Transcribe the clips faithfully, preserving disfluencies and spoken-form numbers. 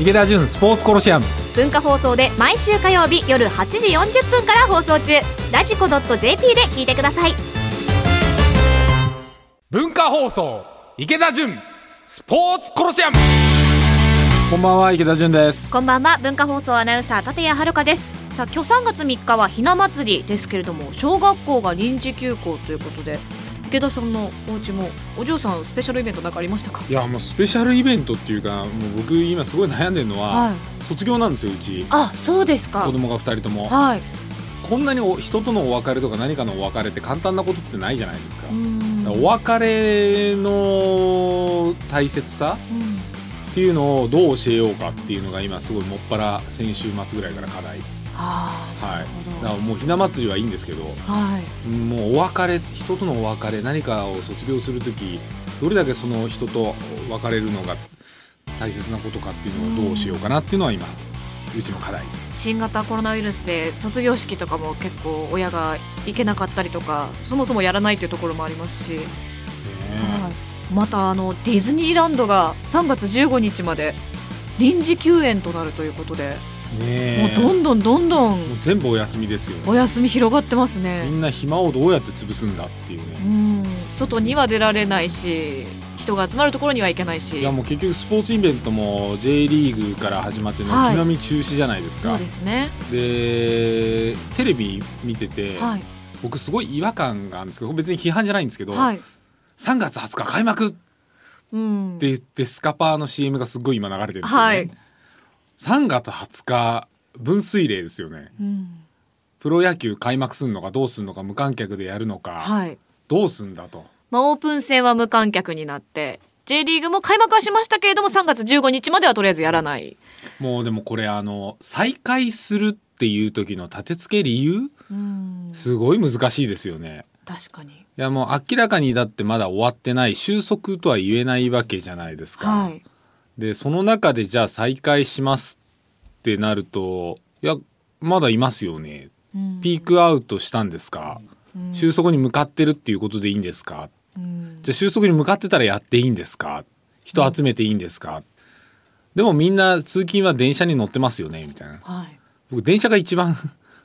池田純スポーツコロシアム、文化放送で毎週火曜日夜はちじよんじゅっぷんから放送中。ラジコ .jp で聞いてください。文化放送池田純スポーツコロシアム。こんばんは、池田純です。こんばんは、文化放送アナウンサー立谷遥です。さあ、今日さんがつみっかはひな祭りですけれども、小学校が臨時休校ということで、池田さんのお家もお嬢さんスペシャルイベントなんかありましたか？いや、もうスペシャルイベントっていうか、もう僕今すごい悩んでるのは、はい、卒業なんですよ、うち。あ、そうですか。子供がふたりとも、はい、こんなに人とのお別れとか何かのお別れって簡単なことってないじゃないですか。うん、お別れの大切さ、うん、っていうのをどう教えようかっていうのが今すごいもっぱら先週末ぐらいから課題。はあ、はい、だからもうひな祭りはいいんですけど、はい、もうお別れ、人とのお別れ、何かを卒業するときどれだけその人と別れるのが大切なことかっていうのをどうしようかなっていうのは今、うん、うちの課題。新型コロナウイルスで卒業式とかも結構親が行けなかったりとか、そもそもやらないというところもありますし、ね、はい、またあのディズニーランドがさんがつじゅうごにちまで臨時休園となるということで、ね、もうどんどんどんどんもう全部お休みですよね。お休み広がってますね。みんな暇をどうやって潰すんだっていうね。うん、外には出られないし、人が集まるところには行けないし、いや、もう結局スポーツイベントも J リーグから始まって軒並み中止じゃないですか、はい、そうですね。で、テレビ見てて、はい、僕すごい違和感があるんですけど、別に批判じゃないんですけど、はい、さんがつはつか開幕って言ってスカパーの シーエム がすごい今流れてるんですよね、はい。さんがつはつか分水嶺ですよね、うん、プロ野球開幕するのかどうするのか、無観客でやるのか、はい、どうするんだと、まあ、オープン戦は無観客になって J リーグも開幕はしましたけれども、さんがつじゅうごにちまではとりあえずやらない。もうでもこれあの再開するっていう時の立て付け理由、うん、すごい難しいですよね。確かに。いや、もう明らかにだってまだ終わってない、収束とは言えないわけじゃないですか、はい。で、その中でじゃあ再開しますってなると、いや、まだいますよね、うん、ピークアウトしたんですか、うん、収束に向かってるっていうことでいいんですか、うん、じゃあ収束に向かってたらやっていいんですか、人集めていいんですか、うん、でもみんな通勤は電車に乗ってますよねみたいな、はい、僕電車が一番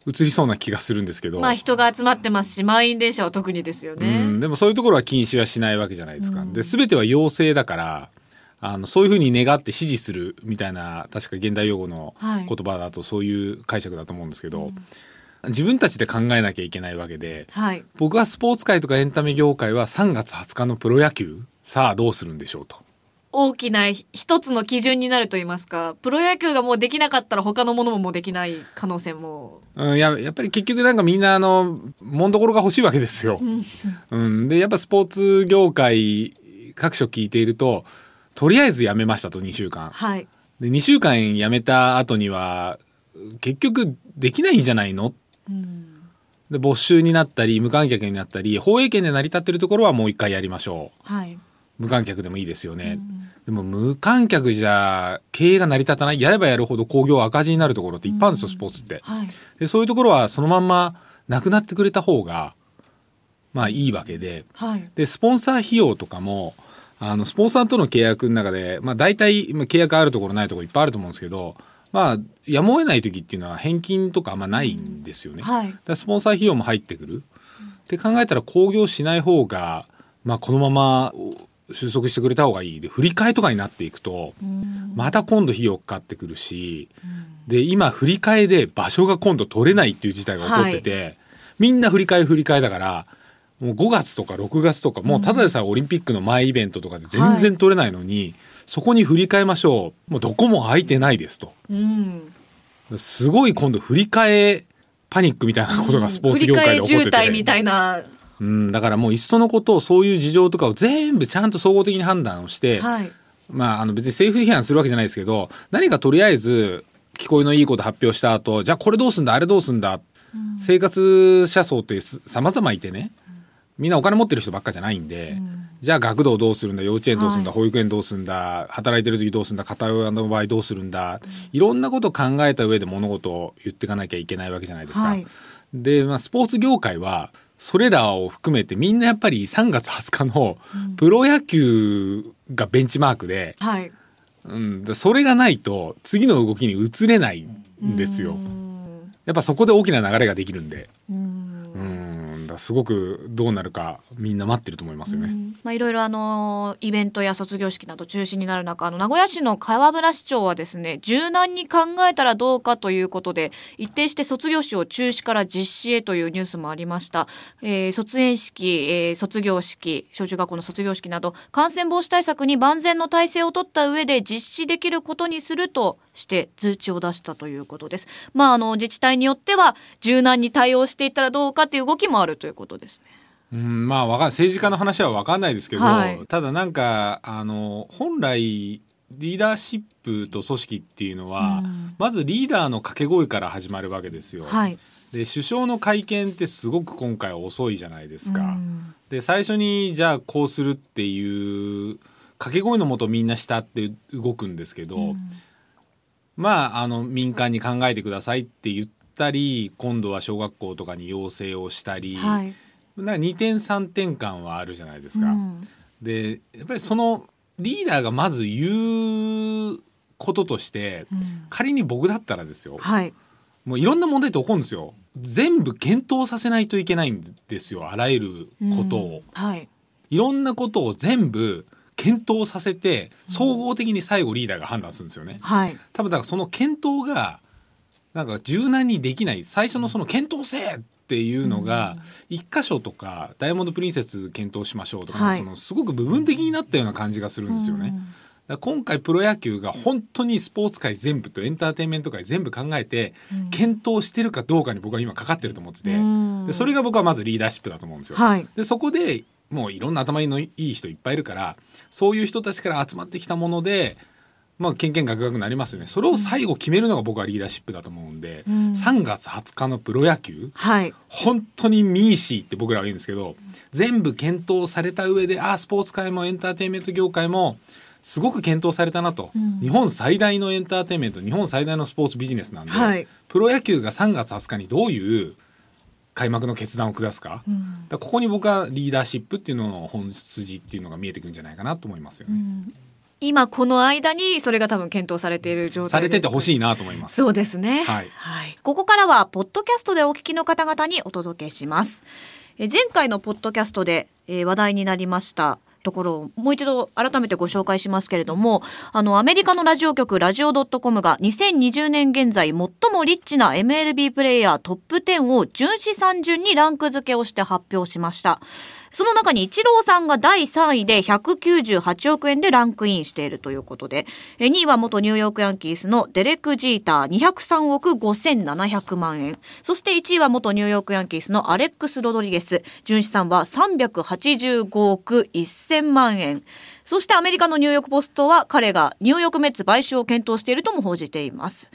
移りそうな気がするんですけど、まあ、人が集まってますし、満員電車は特にですよね、うん、でもそういうところは禁止はしないわけじゃないですか、うん、で、全ては要請だから、あのそういうふうに願って指示するみたいな、確か現代用語の言葉だとそういう解釈だと思うんですけど、はい、うん、自分たちで考えなきゃいけないわけで、はい、僕はスポーツ界とかエンタメ業界はさんがつはつかのプロ野球、さあどうするんでしょうと、大きな一つの基準になると言いますか、プロ野球がもうできなかったら他のものももうできない可能性も、うん、や, やっぱり結局なんかみんなあのもんどころが欲しいわけですよ、うん、で、やっぱスポーツ業界各所聞いていると、とりあえずやめましたとにしゅうかん、はい、でにしゅうかんやめた後には結局できないんじゃないの、うん、で没収になったり無観客になったり、放映権で成り立ってるところはもう一回やりましょう、はい、無観客でもいいですよね、うん、でも無観客じゃ経営が成り立たない、やればやるほど興行赤字になるところっていっぱいあるんですよ、うん、スポーツって、はい、でそういうところはそのまんまなくなってくれた方がまあいいわけで、はい、でスポンサー費用とかもあのスポンサーとの契約の中で、まあ、大体契約あるところないところいっぱいあると思うんですけど、まあ、やむを得ない時っていうのは返金とかあんまないんですよね、うん、はい、だからスポンサー費用も入ってくる、うん、って考えたら興行しない方が、まあ、このまま収束してくれた方がいい。で振り替えとかになっていくと、うん、また今度費用かかってくるし、うん、で今振り替えで場所が今度取れないっていう事態が起こってて、はい、みんな振り替え振り替えだから、もうごがつとかろくがつとか、もうただでさえオリンピックの前イベントとかで全然取れないのに、はい、そこに振り替えましょう、もうどこも空いてないですと、うん、すごい今度振り替えパニックみたいなことがスポーツ業界で起こってて、うん、振り替え渋滞みたいな、うん、だからもういっそのことをそういう事情とかを全部ちゃんと総合的に判断をして、はい、まあ、あの別に政府批判するわけじゃないですけど、何かとりあえず聞こえのいいこと発表した後、じゃあこれどうすんだあれどうすんだ、うん、生活者層って様々いてね、みんなお金持ってる人ばっかじゃないんで、うん、じゃあ学童どうするんだ、幼稚園どうするんだ、はい、保育園どうするんだ、働いてる時どうするんだ、片親の場合どうするんだ、うん、いろんなことを考えた上で物事を言っていかなきゃいけないわけじゃないですか、はい、で、まあ、スポーツ業界はそれらを含めてみんなやっぱりさんがつはつかのプロ野球がベンチマークで、うん、はい、うん、だそれがないと次の動きに移れないんですよ。やっぱそこで大きな流れができるんで、うん、うんだすごくどうなるかみんな待ってると思いますよね。まあ、いろいろあのイベントや卒業式など中止になる中、あの名古屋市の河村市長はですね、柔軟に考えたらどうかということで一定して卒業式を中止から実施へというニュースもありました。えー、卒園式、えー、卒業式、小中学校の卒業式など感染防止対策に万全の体制を取った上で実施できることにするとして通知を出したということです。まあ、あの自治体によっては柔軟に対応していったらどうかという動きもあるということですね。うんまあ、わかん政治家の話は分かんないですけど、はい、ただなんかあの本来リーダーシップと組織っていうのは、うん、まずリーダーの掛け声から始まるわけですよ。はい、で首相の会見ってすごく今回遅いじゃないですか。うん、で最初にじゃあこうするっていう掛け声のもとみんなしたって動くんですけど、うんまあ、あの民間に考えてくださいって言ったり今度は小学校とかに要請をしたり、はい、なんかにてんさんてん間はあるじゃないですか。うん、でやっぱりそのリーダーがまず言うこととして、うん、仮に僕だったらですよ、はい、もういろんな問題って起こるんですよ。全部検討させないといけないんですよ、あらゆることを、うんはい、いろんなことを全部検討させて総合的に最後リーダーが判断するんですよね。はい、多分だからその検討がなんか柔軟にできない、最初のその検討せっていうのが一箇所とかダイヤモンドプリンセス検討しましょうとか、はい、そのすごく部分的になったような感じがするんですよね。うん、だから今回プロ野球が本当にスポーツ界全部とエンターテインメント界全部考えて検討してるかどうかに僕は今かかってると思ってて、でそれが僕はまずリーダーシップだと思うんですよ。はい、でそこでもういろんな頭のいい人いっぱいいるから、そういう人たちから集まってきたものでまあけんけんがくがくなりますよね。それを最後決めるのが僕はリーダーシップだと思うんで、うん、さんがつはつかのプロ野球、はい、本当にミーシーって僕らは言うんですけど、全部検討された上で、あスポーツ界もエンターテインメント業界もすごく検討されたなと、うん、日本最大のエンターテインメント、日本最大のスポーツビジネスなんで、はい、プロ野球がさんがつはつかにどういう開幕の決断を下すか、うん、だここに僕はリーダーシップっていうのの本筋っていうのが見えてくるんじゃないかなと思いますよね。うん、今この間にそれが多分検討されている状態で、されててほしいなと思います。そうですね。はいはい、ここからはポッドキャストでお聞きの方々にお届けします。え前回のポッドキャストで、えー、話題になりましたところをもう一度改めてご紹介しますけれども、あのアメリカのラジオ局ラジオ .com がにせんにじゅうねん現在最もリッチな エムエルビー プレイヤートップじゅうを順次さん順にランク付けをして発表しました。その中にイチローさんがだいさんいでひゃくきゅうじゅうはちおくえんでランクインしているということで、にいは元ニューヨークヤンキースのデレック・ジーターにひゃくさんおくごせんななひゃくまんえん、そしていちいは元ニューヨークヤンキースのアレックス・ロドリゲス、純資産はさんびゃくはちじゅうごおくせんまんえん、そしてアメリカのニューヨークポストは彼がニューヨークメッツ買収を検討しているとも報じています。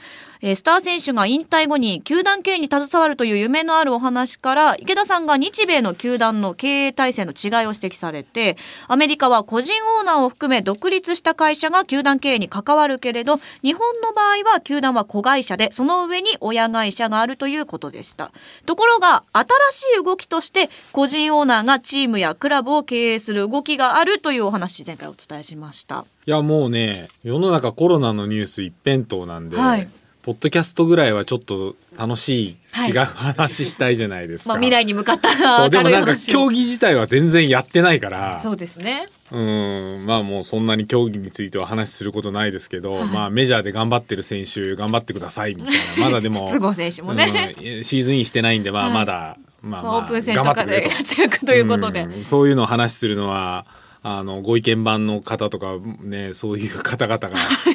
えー、スター選手が引退後に球団経営に携わるという夢のあるお話から、池田さんが日米の球団の経営体制の違いを指摘されて、アメリカは個人オーナーを含め独立した会社が球団経営に関わるけれど、日本の場合は球団は子会社でその上に親会社があるということでした。ところが新しい動きとして個人オーナーがチームやクラブを経営する動きがあるというお話でお伝えしました。いやもうね、世の中コロナのニュース一辺倒なんで、はい、ポッドキャストぐらいはちょっと楽しい、はい、違う話したいじゃないですか。まあ、未来に向かったらそう、でもなんか競技自体は全然やってないからそうですね。うんまあもうそんなに競技については話することないですけど、はい、まあメジャーで頑張ってる選手頑張ってくださいみたいな、まだでも筒香選手もね、うん、シーズンインしてないんで、まあまだ、はいまあまあ、オープン戦とかで活躍ということで、うん、そういうのを話するのはあのご意見番の方とかね、そういう方々が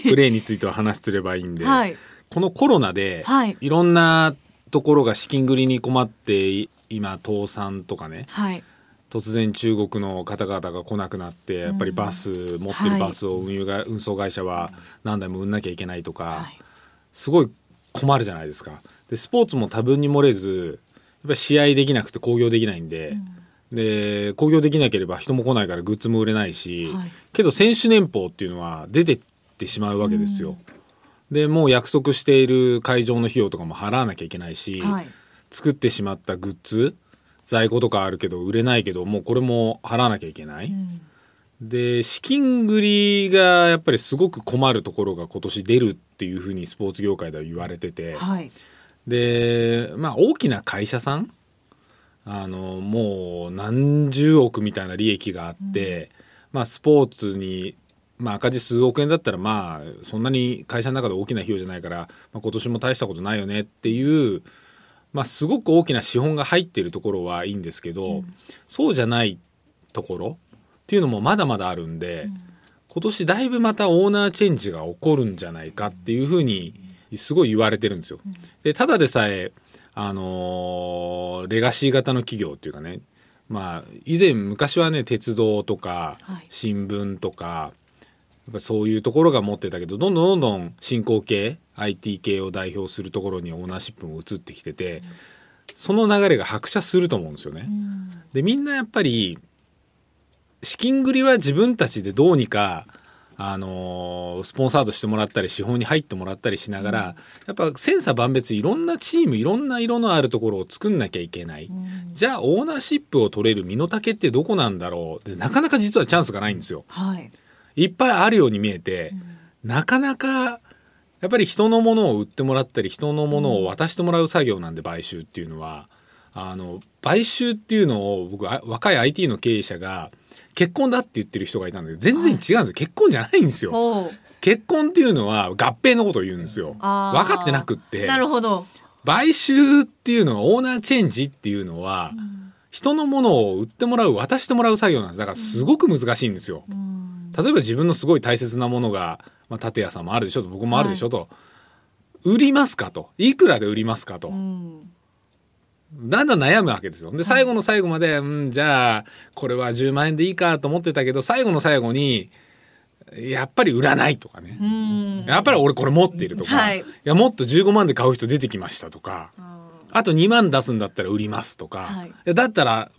プレーについては話すればいいんで、はい、このコロナでいろんなところが資金繰りに困って今倒産とかね、はい、突然中国の方々が来なくなって、やっぱりバス、うん、持ってるバスを運輸が、はい、運送会社は何台も売んなきゃいけないとか、はい、すごい困るじゃないですか。でスポーツも多分に漏れずやっぱ試合できなくて興行できないんで、うんで興行できなければ人も来ないからグッズも売れないし、はい、けど選手年俸っていうのは出てってしまうわけですよ。うん、でもう約束している会場の費用とかも払わなきゃいけないし、はい、作ってしまったグッズ在庫とかあるけど売れないけどもうこれも払わなきゃいけない、うん、で資金繰りがやっぱりすごく困るところが今年出るっていうふうにスポーツ業界では言われてて、はい、で、まあ、大きな会社さんあのもう何十億みたいな利益があって、うんまあ、スポーツに、まあ、赤字数億円だったら、まあ、そんなに会社の中で大きな費用じゃないから、まあ、今年も大したことないよねっていう、まあ、すごく大きな資本が入っているところはいいんですけど、うん、そうじゃないところっていうのもまだまだあるんで、うん、今年だいぶまたオーナーチェンジが起こるんじゃないかっていうふうにすごい言われてるんですよ。でただでさえ、あのー、レガシー型の企業っていうかね、まあ、以前昔はね鉄道とか新聞とか、はい、やっぱそういうところが持ってたけどどんどんどんどん新興系 アイティー 系を代表するところにオーナーシップも移ってきてて、うん、その流れが白車すると思うんですよね、うん、でみんなやっぱり資金繰りは自分たちでどうにか、あのー、スポンサードしてもらったり資本に入ってもらったりしながら、うん、やっぱ千差万別いろんなチームいろんな色のあるところを作んなきゃいけない、うん、じゃあオーナーシップを取れる身の丈ってどこなんだろうでなかなか実はチャンスがないんですよ、はい、いっぱいあるように見えて、うん、なかなかやっぱり人のものを売ってもらったり人のものを渡してもらう作業なんで買収っていうのはあの買収っていうのを僕若い アイティー の経営者が結婚だって言ってる人がいたんだけど全然違うんですよ、はい、結婚じゃないんですよ。結婚っていうのは合併のことを言うんですよ。分かってなくって。なるほど。買収っていうのはオーナーチェンジっていうのは、うん、人のものを売ってもらう渡してもらう作業なんです。だからすごく難しいんですよ、うん、例えば自分のすごい大切なものが、まあ、建屋さんもあるでしょと僕もあるでしょと、はい、売りますかといくらで売りますかと、うんだんだん悩むわけですよ。で最後の最後まで、はいうん、じゃあこれはじゅうまんえんでいいかと思ってたけど最後の最後にやっぱり売らないとかねうんやっぱり俺これ持っているとか、はい、いやもっとじゅうごまんで買う人出てきましたとか あ, あとにまん出すんだったら売りますとか、はい、いやだったら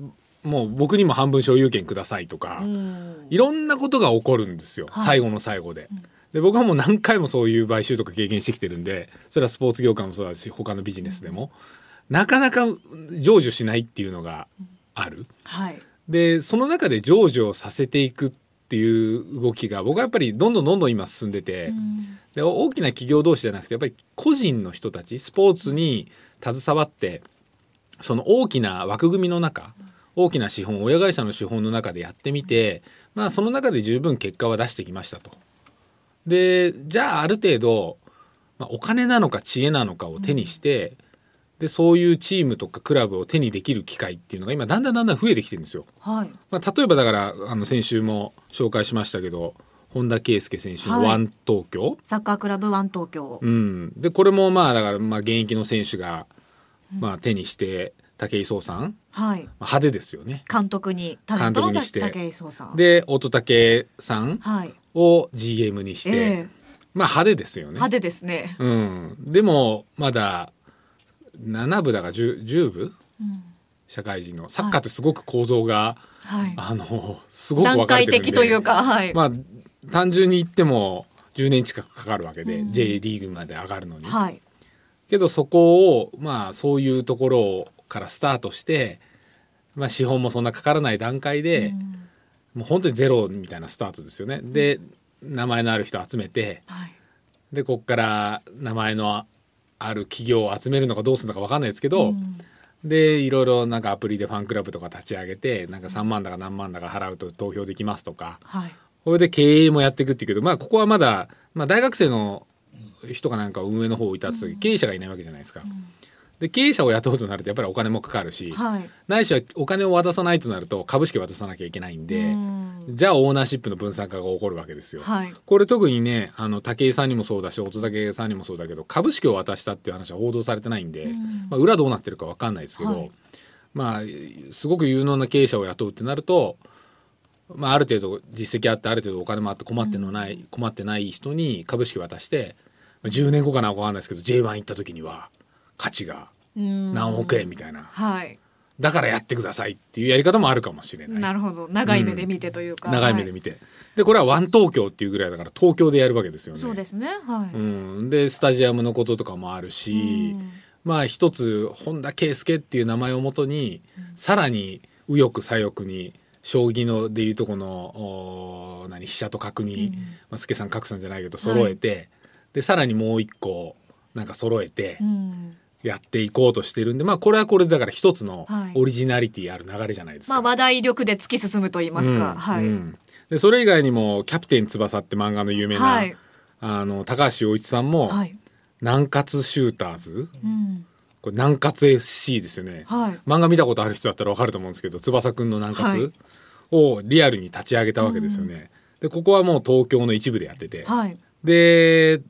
もう僕にも半分所有権くださいとかうんいろんなことが起こるんですよ、はい、最後の最後で、うんで僕はもう何回もそういう買収とか経験してきてるんでそれはスポーツ業界もそうだし他のビジネスでも、うんなかなか成就しないっていうのがある、はい、でその中で成就をさせていくっていう動きが僕はやっぱりどんどんどんどん今進んでて、うん、で大きな企業同士じゃなくてやっぱり個人の人たちスポーツに携わってその大きな枠組みの中大きな資本親会社の資本の中でやってみて、まあ、その中で十分結果は出してきましたと。でじゃあある程度、まあ、お金なのか知恵なのかを手にして、うんでそういうチームとかクラブを手にできる機会っていうのが今だんだんだんだん増えてきてるんですよ、はいまあ、例えばだからあの先週も紹介しましたけど本田圭佑選手のワン東京、はい、サッカークラブワン東京、うん、でこれもまあだからまあ現役の選手がまあ手にして武井壮さん、はいまあ、派手ですよね監督にタレントの武井壮さんで乙武さんを ジーエム にして、はいえー、まあ派手ですよね派手ですね、うん、でもまだなな部だから 10, 10部、うん、社会人のサッカーってすごく構造が、はい、あのすごく分かれてるんで段階的というか、はいまあ、単純に言ってもじゅうねん近くかかるわけで、うん、J リーグまで上がるのに、はい、けどそこを、まあ、そういうところからスタートして、まあ、資本もそんなかからない段階で、うん、もう本当にゼロみたいなスタートですよね。で名前のある人集めて、はい、でこっから名前のある企業を集めるのかどうするのか分かんないですけど、うん、でいろいろなんかアプリでファンクラブとか立ち上げてなんかさんまんだか何万だか払うと投票できますとか、はい、これで経営もやっていくっていうけど、まあ、ここはまだ、まあ、大学生の人かなんか運営の方をいたって経営者がいないわけじゃないですか、うん、で経営者を雇うとなるとやっぱりお金もかかるし、はい、ないしはお金を渡さないとなると株式を渡さなきゃいけないんで、うん、じゃあオーナーシップの分散化が起こるわけですよ、はい、これ特にねあの武井さんにもそうだし乙武さんにもそうだけど株式を渡したっていう話は報道されてないんで、うんまあ、裏どうなってるか分かんないですけど、はい、まあすごく有能な経営者を雇うってなると、まあ、ある程度実績あってある程度お金もあって困ってのない、うん、困ってない人に株式渡して、まあ、じゅうねんごかな分かんないですけど ジェイワン 行った時には価値が何億円みたいな、はい、だからやってくださいっていうやり方もあるかもしれない。なるほど。長い目で見てというか、うん、長い目で見て、はい、でこれはワン東京っていうぐらいだから東京でやるわけですよね。そうですね、はいうん、でスタジアムのこととかもあるし、うん、まあ一つ本田圭佑っていう名前をもとに、うん、さらに右翼左翼に将棋のでいうとこの何飛車と角に、うんまあ、助さん角さんじゃないけど揃えて、はい、でさらにもう一個なんか揃えてやっていこうとしてるんで、まあこれはこれだから一つのオリジナリティある流れじゃないですか、はいまあ、話題力で突き進むと言いますか、うんはいうん、でそれ以外にもキャプテン翼って漫画の有名な、はい、あの高橋陽一さんも、はい、南葛シューターズ、うんこれ南葛 エフシー ですよね、はい、漫画見たことある人だったら分かると思うんですけど翼くんの南葛をリアルに立ち上げたわけですよね、はい、でここはもう東京の一部でやってて、はい、で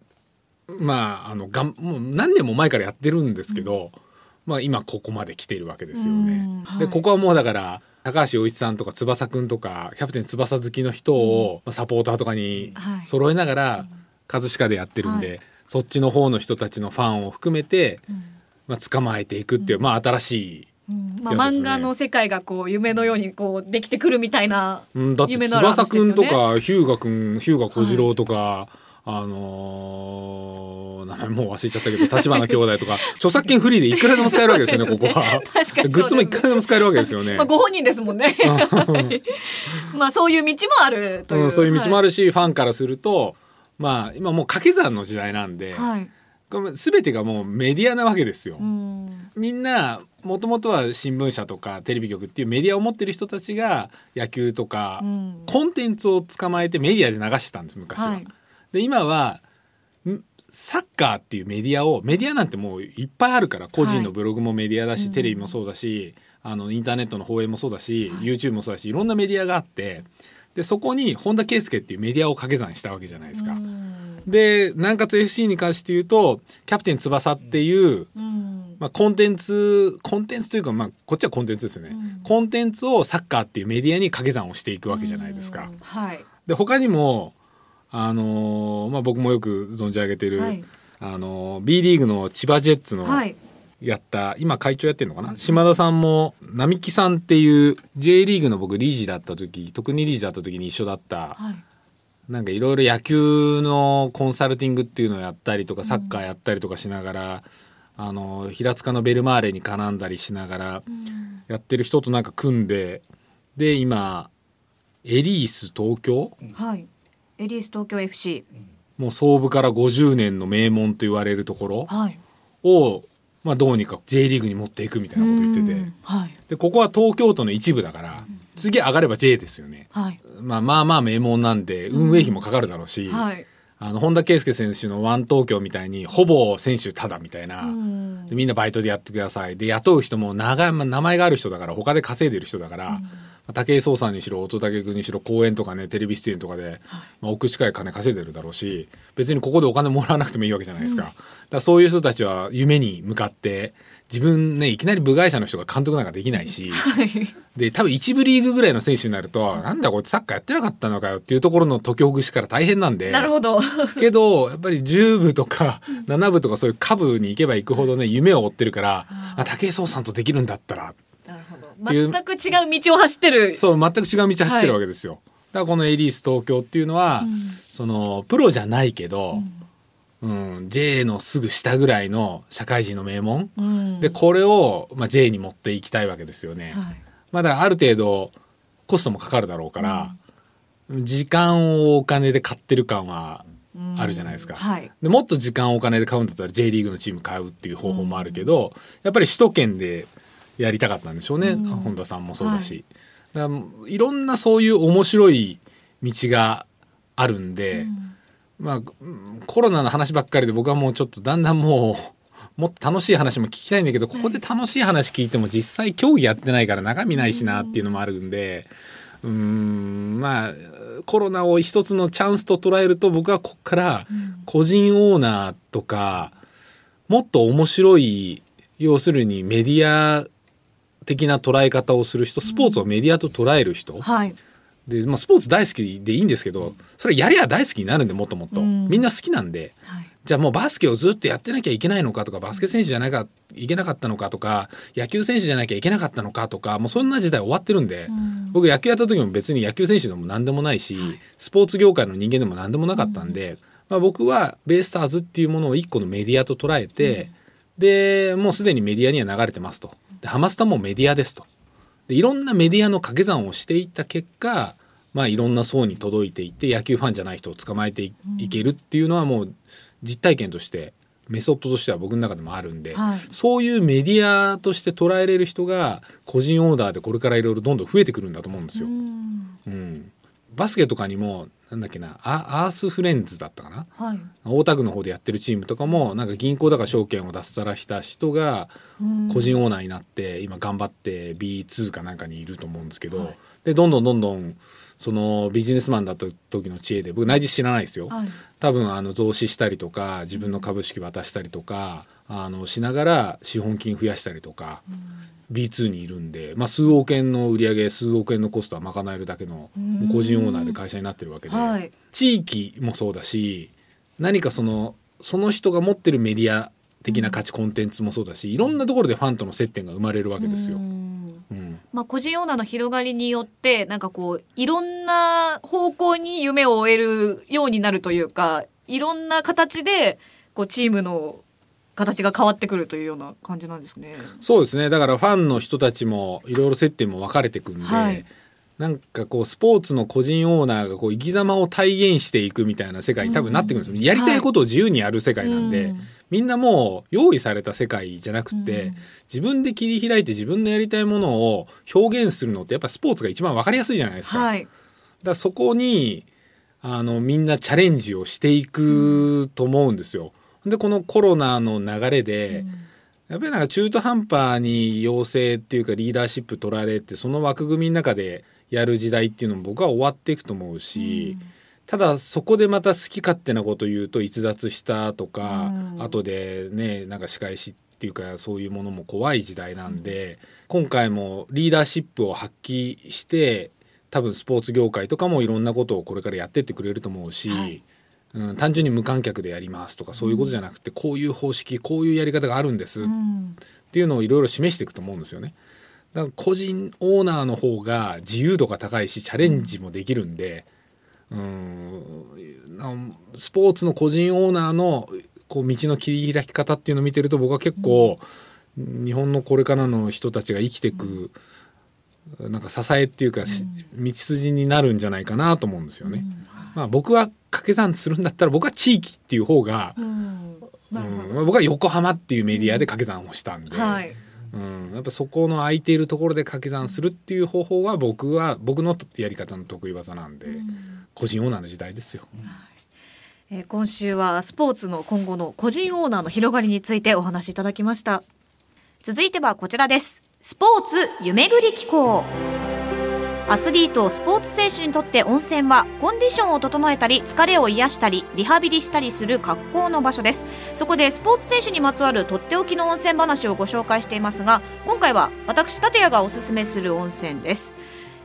まああのがんもう何年も前からやってるんですけど、うんまあ、今ここまで来てるわけですよね、はい、でここはもうだから高橋陽一さんとか翼くんとかキャプテン翼好きの人をサポーターとかに揃えながら葛飾でやってるんで、はい、そっちの方の人たちのファンを含めて、うんまあ、捕まえていくっていう、うんまあ、新しい、うんまあ、漫画の世界がこう夢のようにこうできてくるみたいな、うん、だって翼くんとか日向くん日向小次郎とか、はい、あのー、名前もう忘れちゃったけど立花兄弟とか著作権フリーでいくらでも使えるわけですよねここは確かに、ね、グッズもいくらでも使えるわけですよねまあご本人ですもんねまあそういう道もあるという、うん、そういう道もあるし、はい、ファンからするとまあ今もう掛け算の時代なんで、はい全てがもうメディアなわけですよ。うんみんなもともとは新聞社とかテレビ局っていうメディアを持ってる人たちが野球とかコンテンツを捕まえてメディアで流してたんです昔は、はい、で今はサッカーっていうメディアをメディアなんてもういっぱいあるから個人のブログもメディアだし、はい、テレビもそうだしあのインターネットの放映もそうだし、はい、YouTube もそうだしいろんなメディアがあってでそこに本田圭佑っていうメディアを掛け算したわけじゃないですか。で南葛 エフシー に関して言うとキャプテン翼っていう、うんまあ、コンテンツコンテンツというか、まあ、こっちはコンテンツですよね、うん、コンテンツをサッカーっていうメディアに掛け算をしていくわけじゃないですか、うんはい、で他にも、あのーまあ、僕もよく存じ上げてる、はいあのー、B リーグの千葉ジェッツのやった、はい、今会長やってるのかな、うん、島田さんも並木さんっていう J リーグの僕理事だった時特に理事だった時に一緒だった、はいなんかいろいろ野球のコンサルティングっていうのをやったりとかサッカーやったりとかしながら、うん、あの平塚のベルマーレに絡んだりしながらやってる人となんか組んでで今エリース東京、はい、エリース東京 エフシー もう創部からごじゅうねんの名門と言われるところを、はいまあ、どうにか J リーグに持っていくみたいなこと言ってて、はい、でここは東京都の一部だから、うん次上がれば J ですよね、はいまあ、まあまあ名門なんで運営費もかかるだろうし、うんはい、あの本田圭佑選手のワン東京みたいにほぼ選手ただみたいな、うん、でみんなバイトでやってくださいで雇う人も長い、まあ、名前がある人だから他で稼いでる人だから、うん、武井壮さんにしろ乙武君にしろ講演とかねテレビ出演とかで、はいまあ、奥近い金稼いでるだろうし別にここでお金もらわなくてもいいわけじゃないですか、うん、だからそういう人たちは夢に向かって自分ねいきなり部外者の人が監督なんかできないし、はい、で多分一部リーグぐらいの選手になるとなんだこいつサッカーやってなかったのかよっていうところの解きほぐしから大変なんでなるほどけどやっぱりじゅう部とかなな部とかそういう下部に行けば行くほどね夢を追ってるからあ武井壮さんとできるんだったらなるほど全く違う道を走ってるそう全く違う道走ってるわけですよ、はい、だからこのエリース東京っていうのは、うん、そのプロじゃないけど、うんうん、J のすぐ下ぐらいの社会人の名門、うん、でこれを、まあ、J に持っていきたいわけですよね、はいまあ、だからある程度コストもかかるだろうから、うん、時間をお金で買ってる感はあるじゃないですか、うんはい、でもっと時間をお金で買うんだったら J リーグのチーム買うっていう方法もあるけど、うん、やっぱり首都圏でやりたかったんでしょうね、うん、本田さんもそうだし、はい、だからいろんなそういう面白い道があるんで、うんまあ、コロナの話ばっかりで僕はもうちょっとだんだんもうもっと楽しい話も聞きたいんだけどここで楽しい話聞いても実際競技やってないから中身ないしなっていうのもあるんでうーんまあコロナを一つのチャンスと捉えると僕はここから個人オーナーとかもっと面白い要するにメディア的な捉え方をする人スポーツをメディアと捉える人、うんはいでまあ、スポーツ大好きでいいんですけどそれやりゃ大好きになるんでもっともっと、うん、みんな好きなんで、はい、じゃあもうバスケをずっとやってなきゃいけないのかとかバスケ選手じゃなきゃいけなかったのかとか野球選手じゃなきゃいけなかったのかとかもうそんな時代終わってるんで、うん、僕野球やった時も別に野球選手でも何でもないし、はい、スポーツ業界の人間でも何でもなかったんで、うんまあ、僕はベイスターズっていうものを一個のメディアと捉えて、うん、でもうすでにメディアには流れてますとでハマスタもメディアですとでいろんなメディアの掛け算をしていった結果、まあ、いろんな層に届いていって野球ファンじゃない人を捕まえていけるっていうのはもう実体験としてメソッドとしては僕の中でもあるんで、はい、そういうメディアとして捉えれる人が個人オーダーでこれからいろいろどんどん増えてくるんだと思うんですよ。うん、うん、バスケとかにもなんだっけな、アースフレンズだったかな、はい、大田区の方でやってるチームとかもなんか銀行だから証券を脱サラした人が個人オーナーになって今頑張って ビーツー かなんかにいると思うんですけど、はい、でどんどんどんどんそのビジネスマンだった時の知恵で、僕内実知らないですよ、はい、多分あの増資したりとか自分の株式渡したりとか、うん、あのしながら資本金増やしたりとか、うん、ビーツー にいるんで、まあ、数億円の売り上げ数億円のコストは賄えるだけの個人オーナーで会社になってるわけで、はい、地域もそうだし何かそのその人が持ってるメディア的な価値コンテンツもそうだし、いろんなところでファンとの接点が生まれるわけですよ。うん、うん、まあ、個人オーナーの広がりによってなんかこういろんな方向に夢を追えるようになるというか、いろんな形でこうチームの形が変わってくるというような感じなんですね。そうですね、だからファンの人たちもいろいろ接点も分かれてくんで、はい、なんかこうスポーツの個人オーナーがこう生き様を体現していくみたいな世界に多分なってくるんですよ、うん、やりたいことを自由にやる世界なんで、はい、うん、みんなもう用意された世界じゃなくて、うん、自分で切り開いて自分のやりたいものを表現するのってやっぱスポーツが一番分かりやすいじゃないですか、はい、だからそこにあのみんなチャレンジをしていくと思うんですよ。でこのコロナの流れで、うん、やっぱりなんか中途半端に養成っていうかリーダーシップ取られてその枠組みの中でやる時代っていうのも僕は終わっていくと思うし、うん、ただそこでまた好き勝手なこと言うと逸脱したとか、うん、後でねなんか仕返しっていうかそういうものも怖い時代なんで、うん、今回もリーダーシップを発揮して多分スポーツ業界とかもいろんなことをこれからやってってくれると思うし、はい、うん、単純に無観客でやりますとかそういうことじゃなくて、うん、こういう方式こういうやり方があるんですっていうのをいろいろ示していくと思うんですよね。だから個人オーナーの方が自由度が高いしチャレンジもできるんで、うんうん、スポーツの個人オーナーのこう道の切り開き方っていうのを見てると僕は結構日本のこれからの人たちが生きていくなんか支えっていうか道筋になるんじゃないかなと思うんですよね、まあ、僕は掛け算するんだったら僕は地域っていう方が、うん、僕は横浜っていうメディアで掛け算をしたんで、はい、うん、やっぱそこの空いているところで掛け算するっていう方法は僕は僕のやり方の得意技なんで、うん、個人オーナーの時代ですよ、はい、えー、今週はスポーツの今後の個人オーナーの広がりについてお話しいただきました。続いてはこちらです。スポーツ湯巡り機構。アスリートスポーツ選手にとって温泉はコンディションを整えたり疲れを癒したりリハビリしたりする格好の場所です。そこでスポーツ選手にまつわるとっておきの温泉話をご紹介していますが、今回は私立谷がおすすめする温泉です、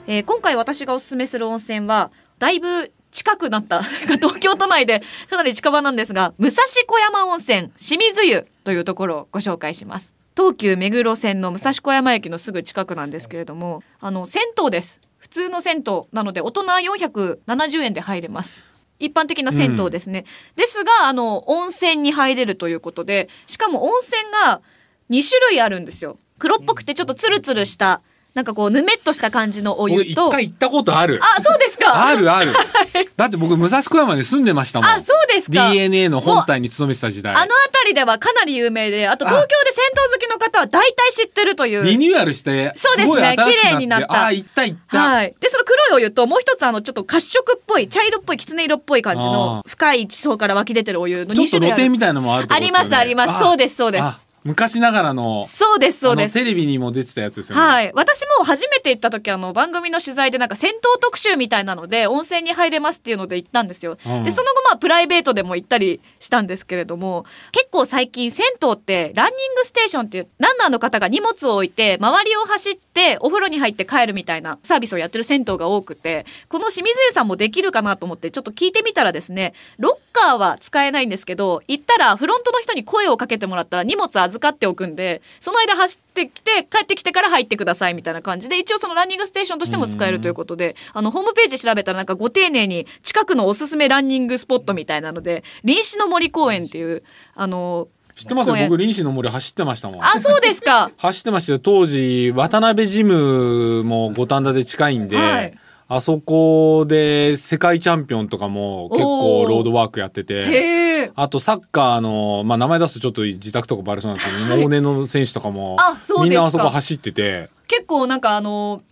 えー、今回私がおすすめする温泉はだいぶ近くなった東京都内でかなり近場なんですが、武蔵小山温泉清水湯というところをご紹介します。東急目黒線の武蔵小山駅のすぐ近くなんですけれども、あの銭湯です。普通の銭湯なので大人よんひゃくななじゅうえんで入れます。一般的な銭湯ですね、うん、ですがあの温泉に入れるということで、しかも温泉がにしゅるいあるんですよ。黒っぽくてちょっとツルツルしたなんかこうぬめっとした感じのお湯と、俺一回行ったことある。あ、そうですか。あるある、はい、だって僕武蔵小山で住んでましたもん。あ、そうですか。 ディーエヌエー の本体に勤めてた時代、あの辺りではかなり有名で、あと東京で銭湯好きの方は大体知ってるという。リニューアルしてそうですね、綺麗になった。あ、行った行った、はい、でその黒いお湯ともう一つあのちょっと褐色っぽい茶色っぽいきつね色っぽい感じの深い地層から湧き出てるお湯のに種類ある。ちょっと露天みたいなのもあるとこですよね。ありますあります。そうですそうです。昔ながらの。そうですそうです。テレビにも出てたやつですよね。はい。私も初めて行った時あの番組の取材でなんか銭湯特集みたいなので温泉に入れますっていうので行ったんですよ。うん、でその後まあプライベートでも行ったりしたんですけれども、結構最近銭湯ってランニングステーションっていうランナーの方が荷物を置いて周りを走ってお風呂に入って帰るみたいなサービスをやってる銭湯が多くて、この清水湯さんもできるかなと思ってちょっと聞いてみたらですね、ロッカーは使えないんですけど行ったらフロントの人に声をかけてもらったら荷物預預かっておくんで、その間走ってきて帰ってきてから入ってくださいみたいな感じで、一応そのランニングステーションとしても使えるということで、あのホームページ調べたらなんかご丁寧に近くのおすすめランニングスポットみたいなので、臨死の森公園っていうあの知ってますよ、僕臨死の森走ってましたもん。あ、そうですか。走ってましたよ、当時渡辺ジムも五反田で近いんで、はい、あそこで世界チャンピオンとかも結構ロードワークやってて、へー、あとサッカーの、まあ、名前出すとちょっと自宅とかバレそうなんですけど、往年の選手とかもあ、そうですか、みんなあそこ走ってて、結構なんかあの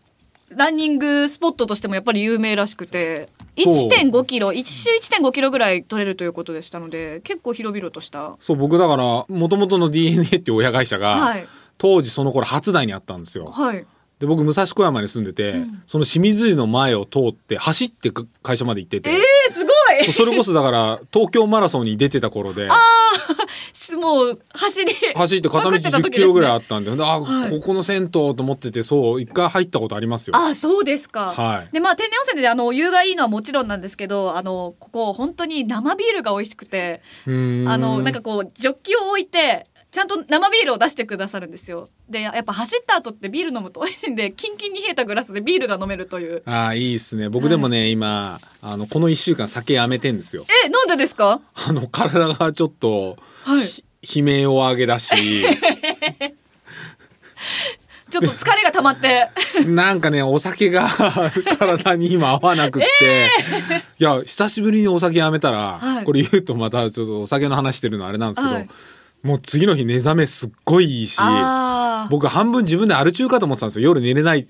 ランニングスポットとしてもやっぱり有名らしくて、 いってんごキロ、いち周 いってんごキロぐらい取れるということでしたので、結構広々とした。そう、僕だから元々の ディーエヌエー っていう親会社が、はい、当時その頃初台にあったんですよ、はい、で僕武蔵小山に住んでて、うん、その清水湯の前を通って走って会社まで行ってて、えー、すごい。それこそだから東京マラソンに出てた頃で、あもう走り走って片道じゅっキロぐらいあったんで、あ、はい、ここの銭湯と思ってて、そう一回入ったことありますよ。あ、そうですか、はい。でまあ、天然温泉であの湯がいいのはもちろんなんですけど、あのここ本当に生ビールが美味しくて、うーん、あのなんかこうジョッキを置いてちゃんと生ビールを出してくださるんですよ。でやっぱ走った後ってビール飲むと美味しいんで、キンキンに冷えたグラスでビールが飲めるという。あ、いいですね。僕でもね、はい、今あのこのいっしゅうかん酒やめてんですよ。え、なんでですか？あの体がちょっと、はい、悲鳴を上げだしちょっと疲れが溜まってなんかね、お酒が体に今合わなくって、えー、いや久しぶりにお酒やめたら、はい、これ言うとまたちょっとお酒の話してるのあれなんですけど、はい、もう次の日寝覚めすっごいいいし、僕半分自分でアル中かと思ってたんですよ。夜寝れない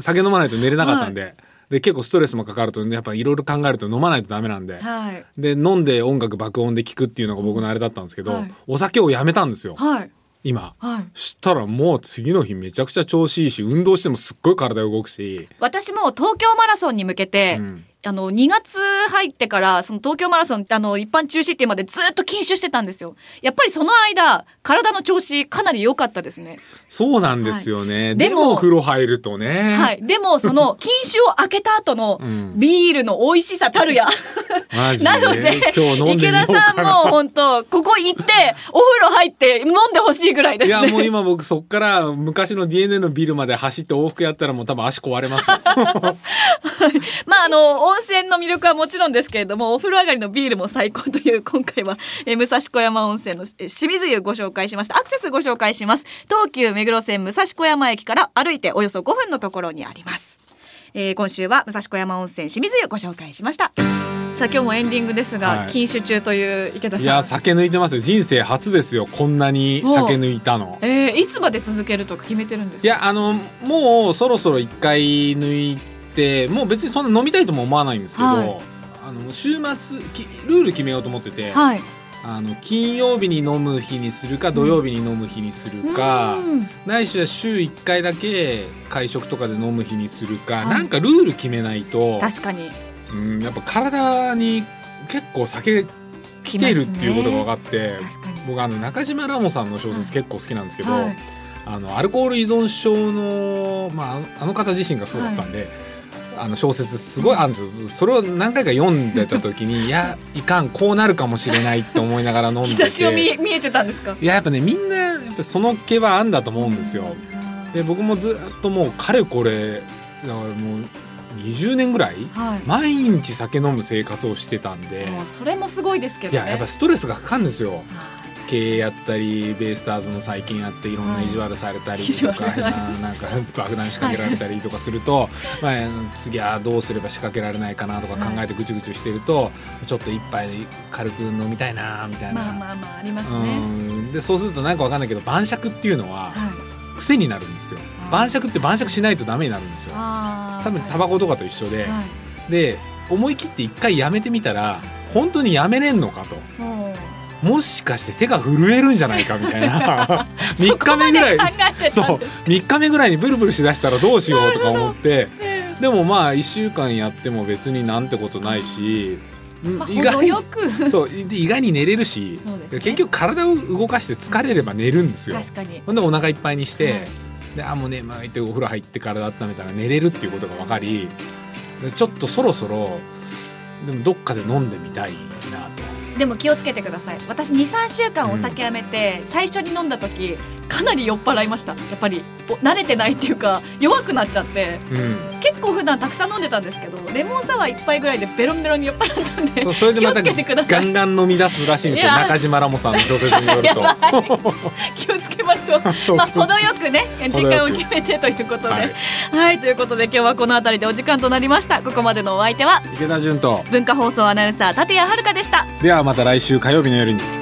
酒飲まないと寝れなかったんで、はい、で結構ストレスもかかると、ね、やっぱいろいろ考えると飲まないとダメなんで、はい、で飲んで音楽爆音で聴くっていうのが僕のあれだったんですけど、はい、お酒をやめたんですよ、はい、今、はい、したらもう次の日めちゃくちゃ調子いいし、運動してもすっごい体動くし。私も東京マラソンに向けて、うん、あのにがつ入ってからその東京マラソンあの一般中止ってまでずっと禁酒してたんですよ。やっぱりその間体の調子かなり良かったですね。そうなんですよね、はい、でも、でも風呂入るとね、はい、でもその禁酒を開けた後のビールの美味しさたるや、うん、マジでなので今日飲んでみようかな。池田さんも本当ここ行ってお風呂入って飲んでほしいぐらいですね。いやもう今僕そっから昔の ディーエヌエー のビルまで走って往復やったらもう多分足壊れますよ、はい、まああの温泉の魅力はもちろんですけれども、お風呂上がりのビールも最高という、今回はえ武蔵小山温泉の清水湯ご紹介しました。アクセスご紹介します。東急目黒線武蔵小山駅から歩いておよそごふんのところにあります、えー、今週は武蔵小山温泉清水湯ご紹介しました。さあ今日もエンディングですが、はい、禁酒中という池田さん、いや酒抜いてますよ。人生初ですよ、こんなに酒抜いたの、えー、いつまで続けるとか決めてるんですか？いやあのもうそろそろいっかい抜いてでもう別にそんな飲みたいとも思わないんですけど、はい、あの週末ルール決めようと思ってて、はい、あの金曜日に飲む日にするか土曜日に飲む日にするか、うん、ないしは週いっかいだけ会食とかで飲む日にするか、はい、なんかルール決めないと。確かに、うん、やっぱ体に結構酒来てるっていうことが分かって、僕あの中島ラモさんの小説結構好きなんですけど、はい、あのアルコール依存症の、まあ、あの方自身がそうだったんで、はい、あの小説すごいあるんですよ、うん、それを何回か読んでた時にいやいかんこうなるかもしれないって思いながら飲んでて兆しを 見, 見えてたんですか？いややっぱねみんなやっぱその気はあんだと思うんですよ、うん、で僕もずっともうかれこれだからもうにじゅうねんぐらい、はい、毎日酒飲む生活をしてたんで、もうそれもすごいですけどね。いややっぱストレスがかかるんですよ。経営やったりベイスターズも最近やっていろんな意地悪されたりとか、はい、なんか爆弾仕掛けられたりとかすると、はい、まあ、次はどうすれば仕掛けられないかなとか考えてぐちゅぐちゅしてると、はい、ちょっと一杯軽く飲みたいなみたいな、まあまあまあありますね。うんでそうするとなんかわかんないけど晩酌っていうのは、はい、癖になるんですよ。晩酌って晩酌しないとダメになるんですよ。多分タバコとかと一緒で、はい、で思い切って一回やめてみたら本当にやめれんのかと、もしかして手が震えるんじゃないかみたいなみっかめぐらいそうみっかめぐらいにブルブルしだしたらどうしようとか思って、でもまあいっしゅうかんやっても別になんてことないし、まあ、意外よくそう意外に寝れるし、ね、結局体を動かして疲れれば寝るんですよ。確かに。ほんでお腹いっぱいにして、はい、であもうねまあ、ってお風呂入って体温めたら寝れるっていうことが分かり、ちょっとそろそろでもどっかで飲んでみたいなと。でも気をつけてください。私 にさんしゅうかんお酒やめて、うん、最初に飲んだ時かなり酔っ払いました。やっぱり慣れてないっていうか弱くなっちゃって、うん、結構普段たくさん飲んでたんですけどレモンサワーいっぱいぐらいでベロンベロンに酔っ払ったんで、そうそれでまた気をつけてください。ガンガン飲み出すらしいんですよ、中島ラモさんの小説によると気をつけましょう、まあ、程よくね時間を決めてということで、はい、はい、ということで今日はこのあたりでお時間となりました。ここまでのお相手は池田純と文化放送アナウンサー立谷遥でした。ではまた来週火曜日の夜に。